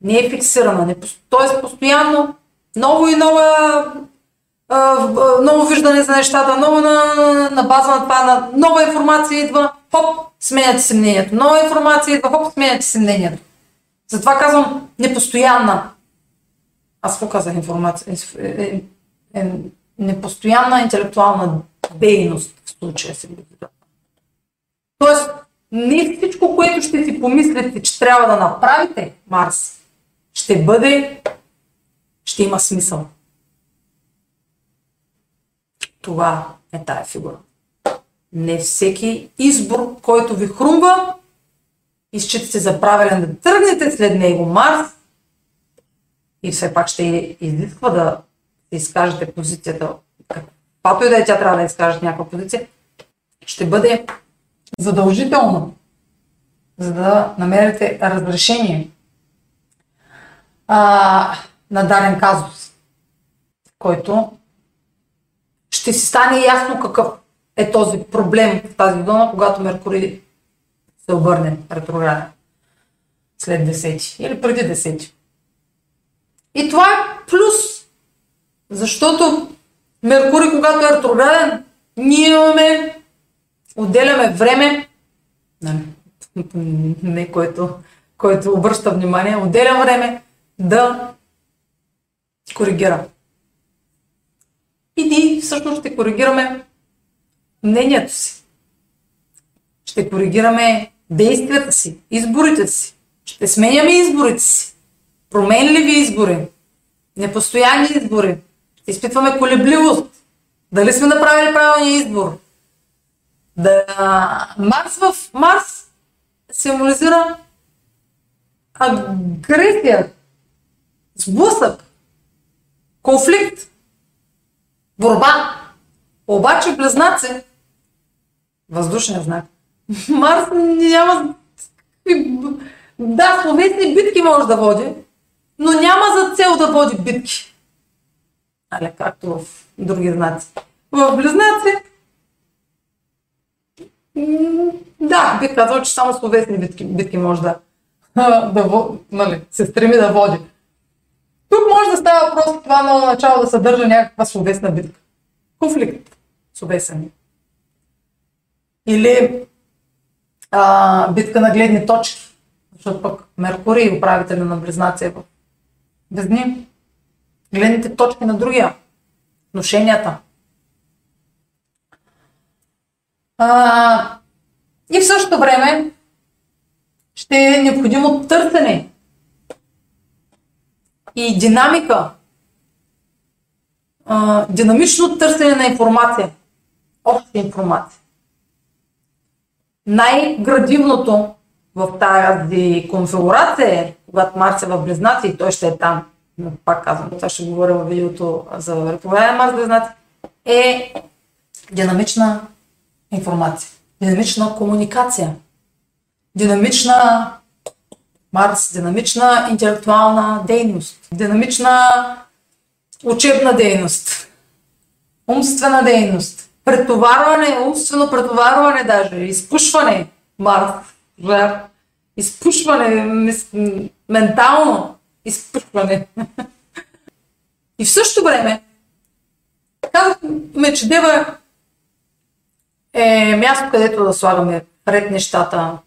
Не е фиксирана. Т.е. постоянно ново и ново виждане за нещата, ново на база на това, на нова информация идва, хоп, сменяте си мнението. Нова информация идва, хоп, сменяте си мнението. Затова казвам непостоянна. Аз какво казах информация? Непостоянна интелектуална дейност в случая си. Тоест, не всичко, което ще си помислите, че трябва да направите, Марс, ще има смисъл. Това е тая фигура. Не всеки избор, който ви хрумва, изчитате за правилен да тръгнете след него, Марс, и все пак ще изисква да изкажете позицията, каквато и да е тя, трябва да изкажете някаква позиция, ще бъде задължително, за да намерите разрешение на дарен казус, който ще си стане ясно какъв е този проблем в тази зона, когато Меркурий се обърне ретроградно след 10 или преди 10. И това е плюс, защото Меркурий, когато е ретрограден, ние отделяме време, не който обръща внимание, отделя време да коригира. И ние всъщност ще коригираме мнението си, ще коригираме действията си, изборите си, ще сменяме изборите си, променливи избори, непостоянни избори, ще изпитваме колебливост, дали сме направили правилния избор. Марс символизира агресия, сблъсък, конфликт, борба. Обаче Близнаци, въздушния знак, Марс няма, да, словесни битки може да води, но няма за цел да води битки. Както в други знаци. В Близнаци, да, бих казал, че само словесни битки може се стреми да води. Тук може да става просто това ново начало да съдържа някаква словесна битка. Конфликт словесен. Или битка на гледни точки. Защото пък Меркурий, управителя на Близнаци, е в Везни. Гледните точки на другия. Отношенията. И в същото време ще е необходимо търсене и динамика, динамично търсене на информация, обща информация. Най-градивното в тази конфигурация, когато Марс е в Близнаци и той ще е там, но пак казвам, това ще говоря в видеото за ретрограден Марс в Близнаци, е динамична информация, динамична комуникация, динамична Марс, динамична интелектуална дейност, динамична учебна дейност, умствена дейност, претоварване, умствено претоварване даже, изпушване, Марс, изпушване, ментално изпушване. И в същото време, казахме, че Дева е място, където да слагаме пред нещата,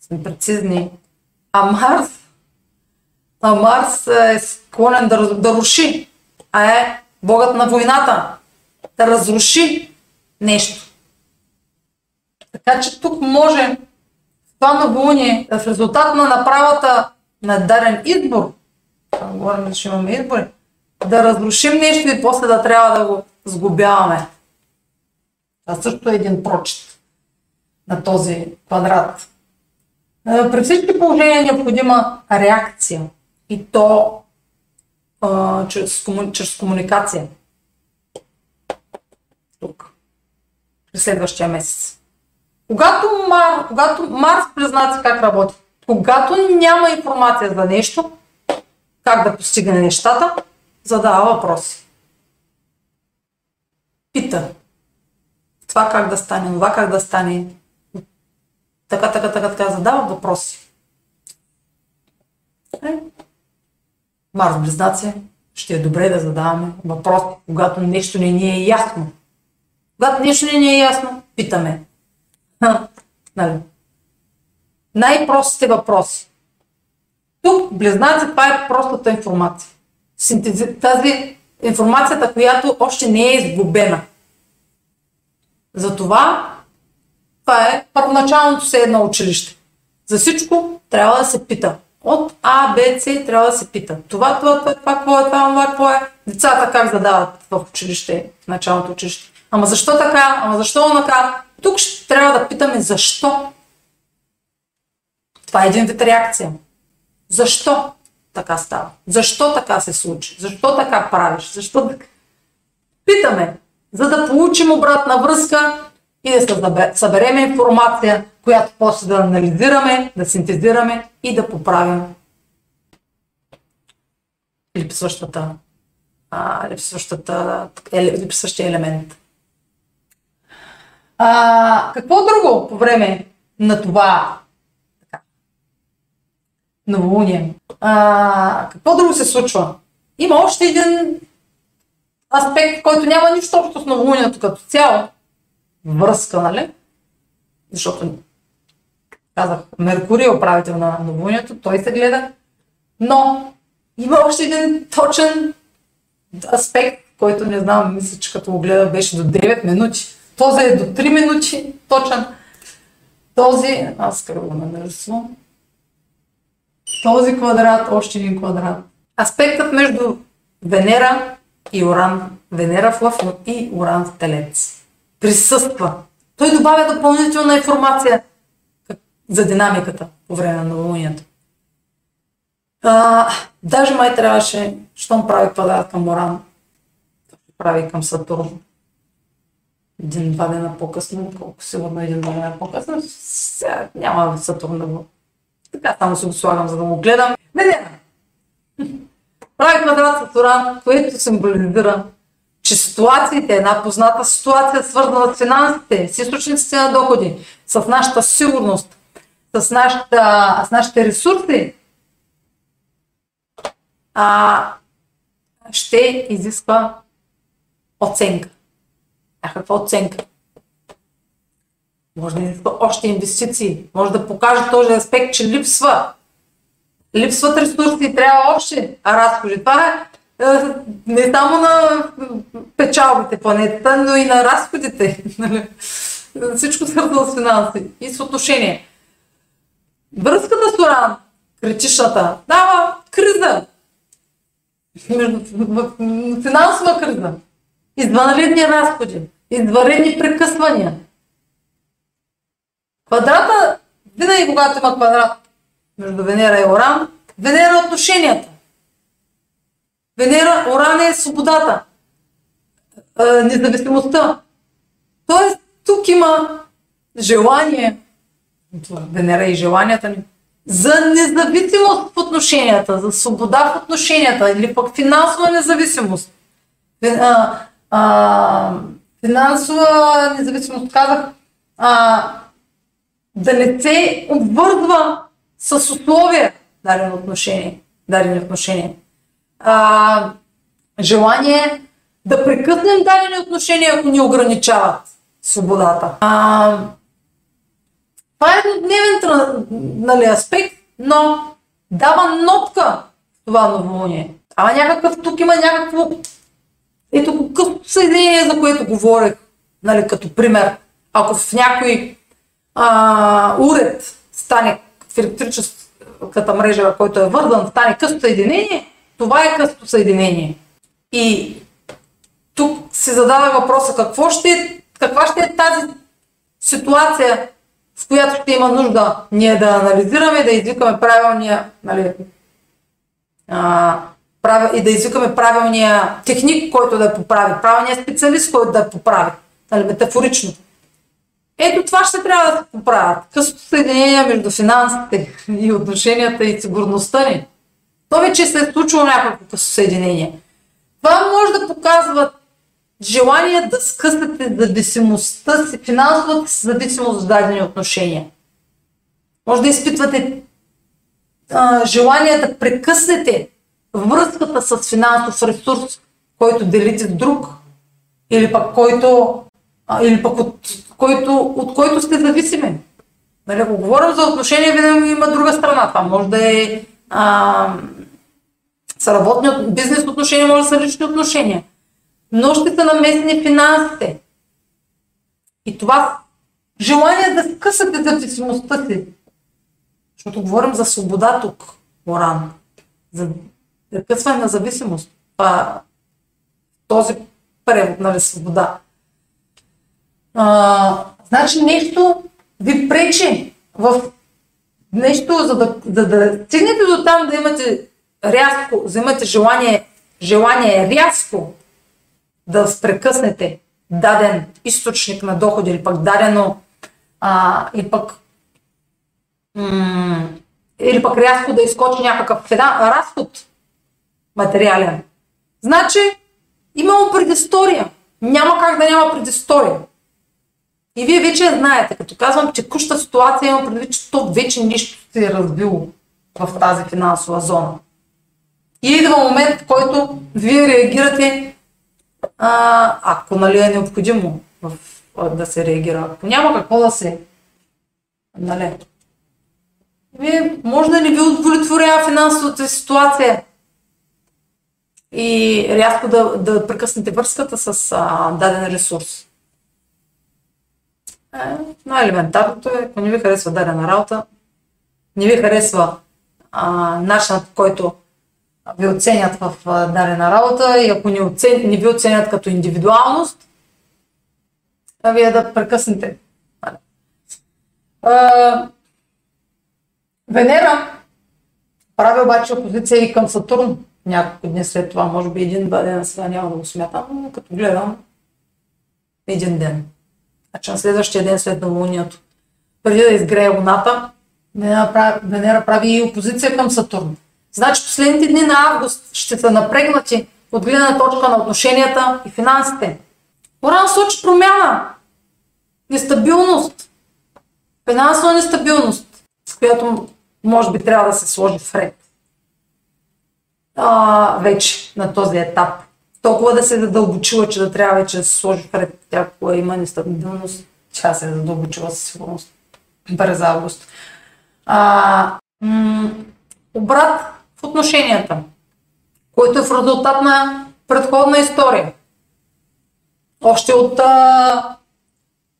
сме прецизни, а Марс е склонен да руши, е богът на войната, да разруши нещо. Така че тук може това новолуние, в резултат на направата на дарен избор, говорим, че имаме избори, да разрушим нещо и после да трябва да го сгубяваме. Това също е един прочит на този квадрат. При всички положения е необходима реакция и то чрез комуникация. Тук. При следващия месец. Когато Марс признаци как работи, когато няма информация за нещо, как да постигне нещата, задава въпроси. Пита. Това как да стане, това как да стане. Така задава въпроси. Марс в Близнаци, ще е добре да задаваме въпроси, когато нещо не ни е ясно. Когато нещо не ни е ясно, питаме. Нали? Най-простите въпроси. Тук Близнаци, това е простата информация. Тази информацията, която още не е изгубена. Затова това е първоначалното се едно училище. За всичко трябва да се пита. От А, Б, С трябва да се пита. Това е. Децата как задават в училище, в началното училище. Ама защо така? Ама защо онака? Тук ще трябва да питаме защо. Това е един вид реакция. Защо така става? Защо така се случи? Защо така правиш? Защо така? Питаме, за да получим обратна връзка и да съберем информация, която после да анализираме, да синтезираме и да поправим липсващия елемент. Какво друго по време на това новолуние? Какво друго се случва? Има още един аспект, който няма нищо общо с новолунието като цяло. Връзка, нали? Защото казах, Меркурий е управител на новолунието, той се гледа. Но има още един точен аспект, който не знам, мисля, че като го гледа беше до 9 минути. Този е до 3 минути точен. Този, аз скоро го нарисувам. Този квадрат, още един квадрат. Аспектът между Венера и Уран. Венера в Лъв и Уран в Телец. Присъства. Той добавя допълнителна информация за динамиката по време на новолунието. Даже май трябваше, щом прави квадрат към Уран, прави към Сатурн. Един-два дена по-късно, колко сигурно един-два дена по-късно, сега няма Сатурн да го... Така само се го слагам, за да го гледам. Венера! Прави квадрат с Уран, което символизира, че ситуациите, една позната ситуация, свързана с финансите, с източниците на доходи, с нашата сигурност, с нашите ресурси, ще изисква оценка. Каква оценка? Може да изисква още инвестиции, може да покаже този аспект, че липсва. Липсват ресурси, трябва още разходи. Това е не само на печалбите планетата, но и на разходите. Всичко свързано с финанси и с отношение. Връзката с Уран, критичната, дава криза. Финансова криза. Извънредни разходи, извънредни прекъсвания. Квадрата, винаги когато има квадрат между Венера и Уран, Венера е отношенията. Венера, Уран е свободата, независимостта. Тоест, тук има желание, Венера и желанията ни, за независимост в отношенията, за свобода в отношенията или пък финансова независимост. Финансова независимост, казах, да не се обвързва с условия дадени отношения. Желание да прекъснем дадени отношения, ако ни ограничават свободата. Това е еднодневен, нали, аспект, но дава нотка това новолуние. Тук има някакво ето късто съединение, за което говорех, нали, като пример. Ако в някой уред стане в електрическата мрежа, който е вързан, стане късто съединение, това е късто съединение. И тук се задава въпроса каква ще е тази ситуация, в която ще има нужда ние да анализираме, да извикаме правилния, нали, и да извикаме правилния техник, който да я поправи, правилния специалист, който да я поправи, нали, метафорично. Ето това ще трябва да се поправят. Късто съединение между финансите и отношенията и сигурността ни. То вече се е случило някакво съединение. Това може да показва желание да скъсате зависимостта си, финансовата си зависимост за дадени отношения. Може да изпитвате желание да прекъснете връзката с финансов ресурс, който делите с друг, или пък от който сте зависими. Нали, ако говорим за отношения, винаги има друга страна. Това може да е работни бизнес отношения, може да са лични отношения. Но ще са намесени финансите. И това желание да скъсате зависимостта си. Защото говорим за свобода тук, Уран. За прекъсване на зависимост. Това, този превод, нали, свобода. Значи нещо ви пречи в нещо, за да стигнете до там да имате рязко, да имате желание рязко да прекъснете даден източник на доходи или пък дадено, или пък рязко да изкочи някакъв разход материален. Значи имало предистория. Няма как да няма предистория. И вие вече знаете, като казвам текуща ситуация, имам предвид, че то вече нищо се е разбило в тази финансова зона. И идва момент, в който вие реагирате, ако нали е необходимо да се реагира. Ако няма какво да се... Нали. Вие може да не ви удовлетворява финансовата ситуация и рязко да прекъснете връзката с даден ресурс. Най-елементарното е, ако не ви харесва дадена работа, не ви харесва начинът, по който ви оценят в дадена работа, и ако не ви оценят като индивидуалност, а вие да прекъснете. Венера прави обаче опозиция и към Сатурн няколко дни след това, може би един-два дена, сега няма да го смятам, но като гледам един ден. Значи на следващия ден след новолунието, преди да изгрее Луната, Венера прави и опозиция към Сатурн. Значи последните дни на август ще са напрегнати от гледна точка на отношенията и финансите. Уран сочи промяна, нестабилност, финансова нестабилност, с която може би трябва да се сложи в ред вече на този етап. Толкова да се е задълбочила, че да трябва вече да се сложи пред тя, кога има нестабилност, тя се е задълбочила със сигурност през август. Обрат в отношенията, който е в резултат на предходна история. Още от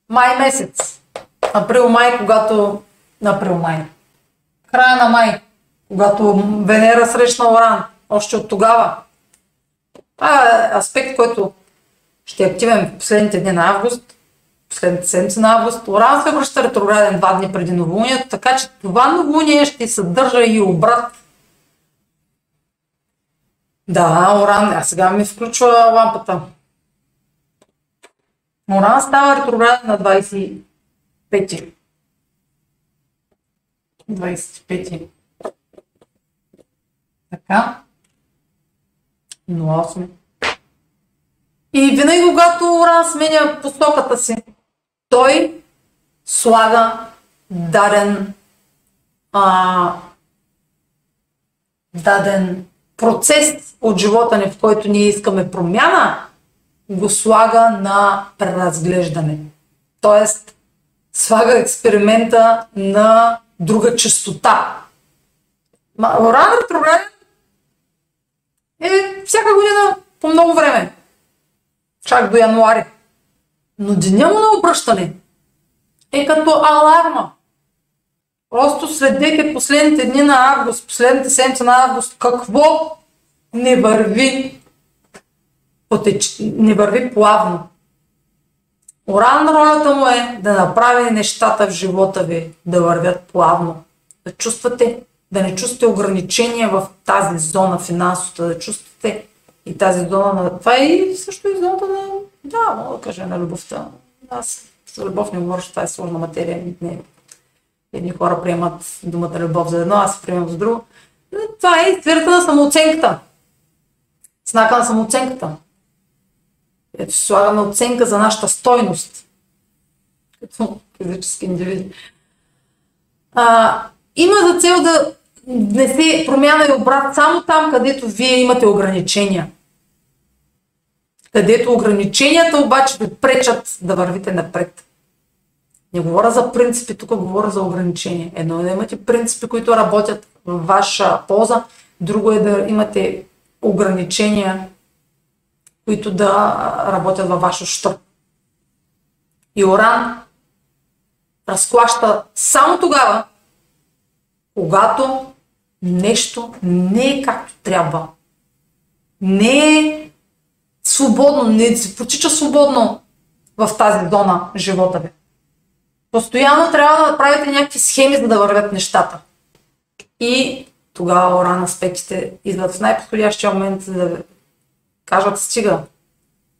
май месец, края на май, когато Венера срещна Уран, още от тогава. Това е аспект, който ще активим в последните дни на август, последните седмици на август. Уран се връща ретрограден 2 дни преди новолунието, така че това новолуние ще съдържа и обрат. Да, Уран, а сега ми включва лампата. Уран става ретрограден на 25. Така. 08. И винаги, когато Уран сменя посоката си, той слага даден процес от живота ни, в който ние искаме промяна, го слага на преразглеждане. Тоест, слага експеримента на друга честота. Уран ретрограден всяка година по много време, чак до януари. Но деня му на обръщане е като аларма. Просто следете последните дни на август, последните седмици на август, какво не върви плавно. Уран ролята му е да направи нещата в живота ви да вървят плавно. Да чувствате, да не чувствате ограничения в тази зона финансовата, да чувствате и тази зона на... Това е и също и зоната на... Да, мога да кажа, на любовта. Аз с любов не говоря, че това е сложна материя. Не. Едни хора приемат думата любов за едно, аз приемам за друго. Но това е сферата на самооценката. Знака на самооценката. Ето си слагаме оценка за нашата стойност. Като физически индивид. Има за цел да не се промяна и обрат само там, където вие имате ограничения. Където ограниченията обаче ви пречат да вървите напред. Не говоря за принципи, тук говоря за ограничения. Едно е да имате принципи, които работят в ваша полза, друго е да имате ограничения, които да работят във ваша щърп. И Уран разклаща само тогава, когато нещо не е както трябва. Не е свободно, не се потича свободно в тази зона живота ви. Постоянно трябва да правите някакви схеми, за да вървят нещата. И тогава Уран аспектите идват в най-подходящия момент, за да кажат стига.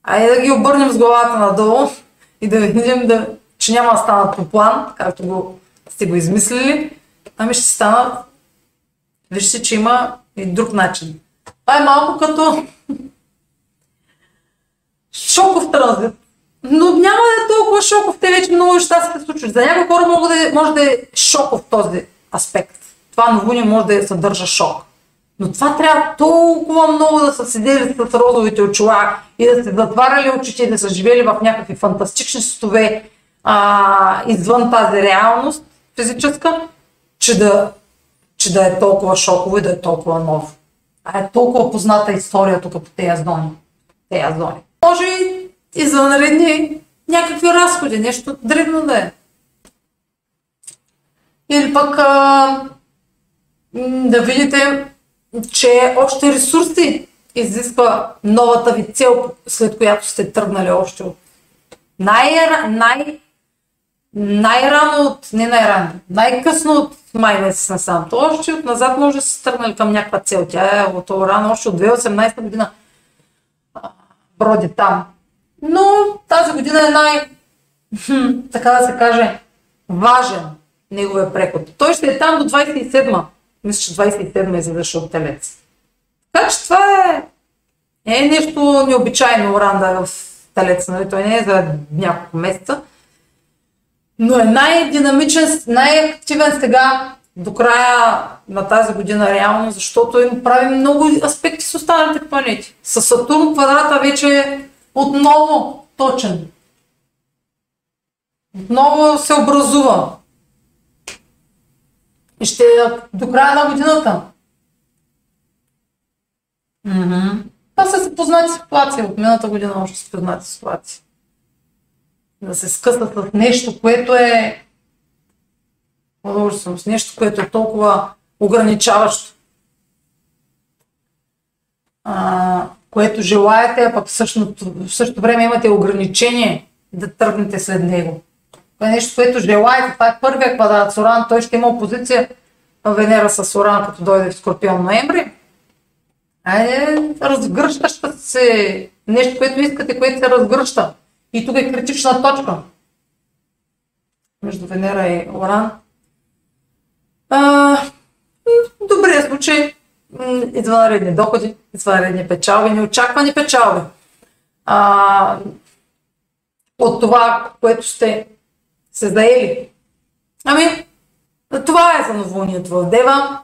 Айде да ги обърнем с главата надолу и да видим, че няма да станат по план, както сте го измислили. Ами ще стана, вижте, че има и друг начин. Това е малко като шоков транзит. Но няма да е толкова шоков, те вече много неща се случват. За някои хора може да е шоков този аспект. Това новолуние може да съдържа шок. Но това трябва толкова много да са седели с розовите очила и да се затваряли очите и да са живели в някакви фантастични светове извън тази реалност физическа, че да е толкова шоково и да е толкова ново. А е толкова позната история тук по тези зони. Може и извънредни някакви разходи, нещо древно да е. Или пък да видите, че още ресурси изисква новата ви цел, след която сте тръгнали още от най-късно от май месец насам. То още от назад може да се тръгнали към някаква цел. Тя е от Уран още от 2018 година броди там. Но тази година е така да се каже, важен неговия преход. Той ще е там до 27-ма. Мисля, че 27 е завършил от Телец. Така че това е нещо необичайно Уран да е в Телец. Нали? Той не е за няколко месеца. Но е най-динамичен, най-активен сега до края на тази година реално, защото им прави много аспекти с останалите планети. С Сатурн квадрата вече е отново точен. Отново се образува. И ще до края на годината. Това са познати ситуации. От миналата година още са познати ситуации. Да се скъсат с нещо, което е с нещо, което е толкова ограничаващо. Което желаете, а пък в същото време имате ограничение да тръгнете след него. Това е нещо, което желаете. Това е първия квадрат с Уран. Той ще има опозиция на Венера с Уран, като дойде в Скорпион ноември. Разгръщаща се нещо, което искате, което се разгръща. И тук е критична точка между Венера и Уран. В добрия случай извънредни доходи, извънредни печалби, неочаквани печалби. От това, което ще се заели. Ами, това е за новолунието в Дева.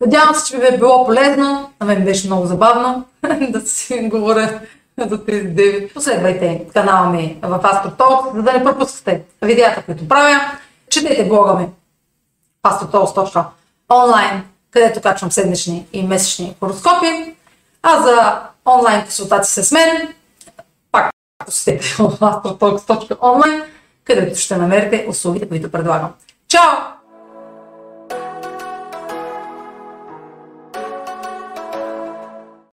Надявам се, че ви е било полезно. На мен беше много забавно да си говоря до 39. Последвайте канала ми в Астро Толкс, за да не пропускате видеята, които правя. Четете блога ми в astrotolks.online, където качвам седмични и месечни хороскопи. А за онлайн консултации с мен, пак посетете astrotolks.online, където ще намерите услугите, които предлагам. Чао!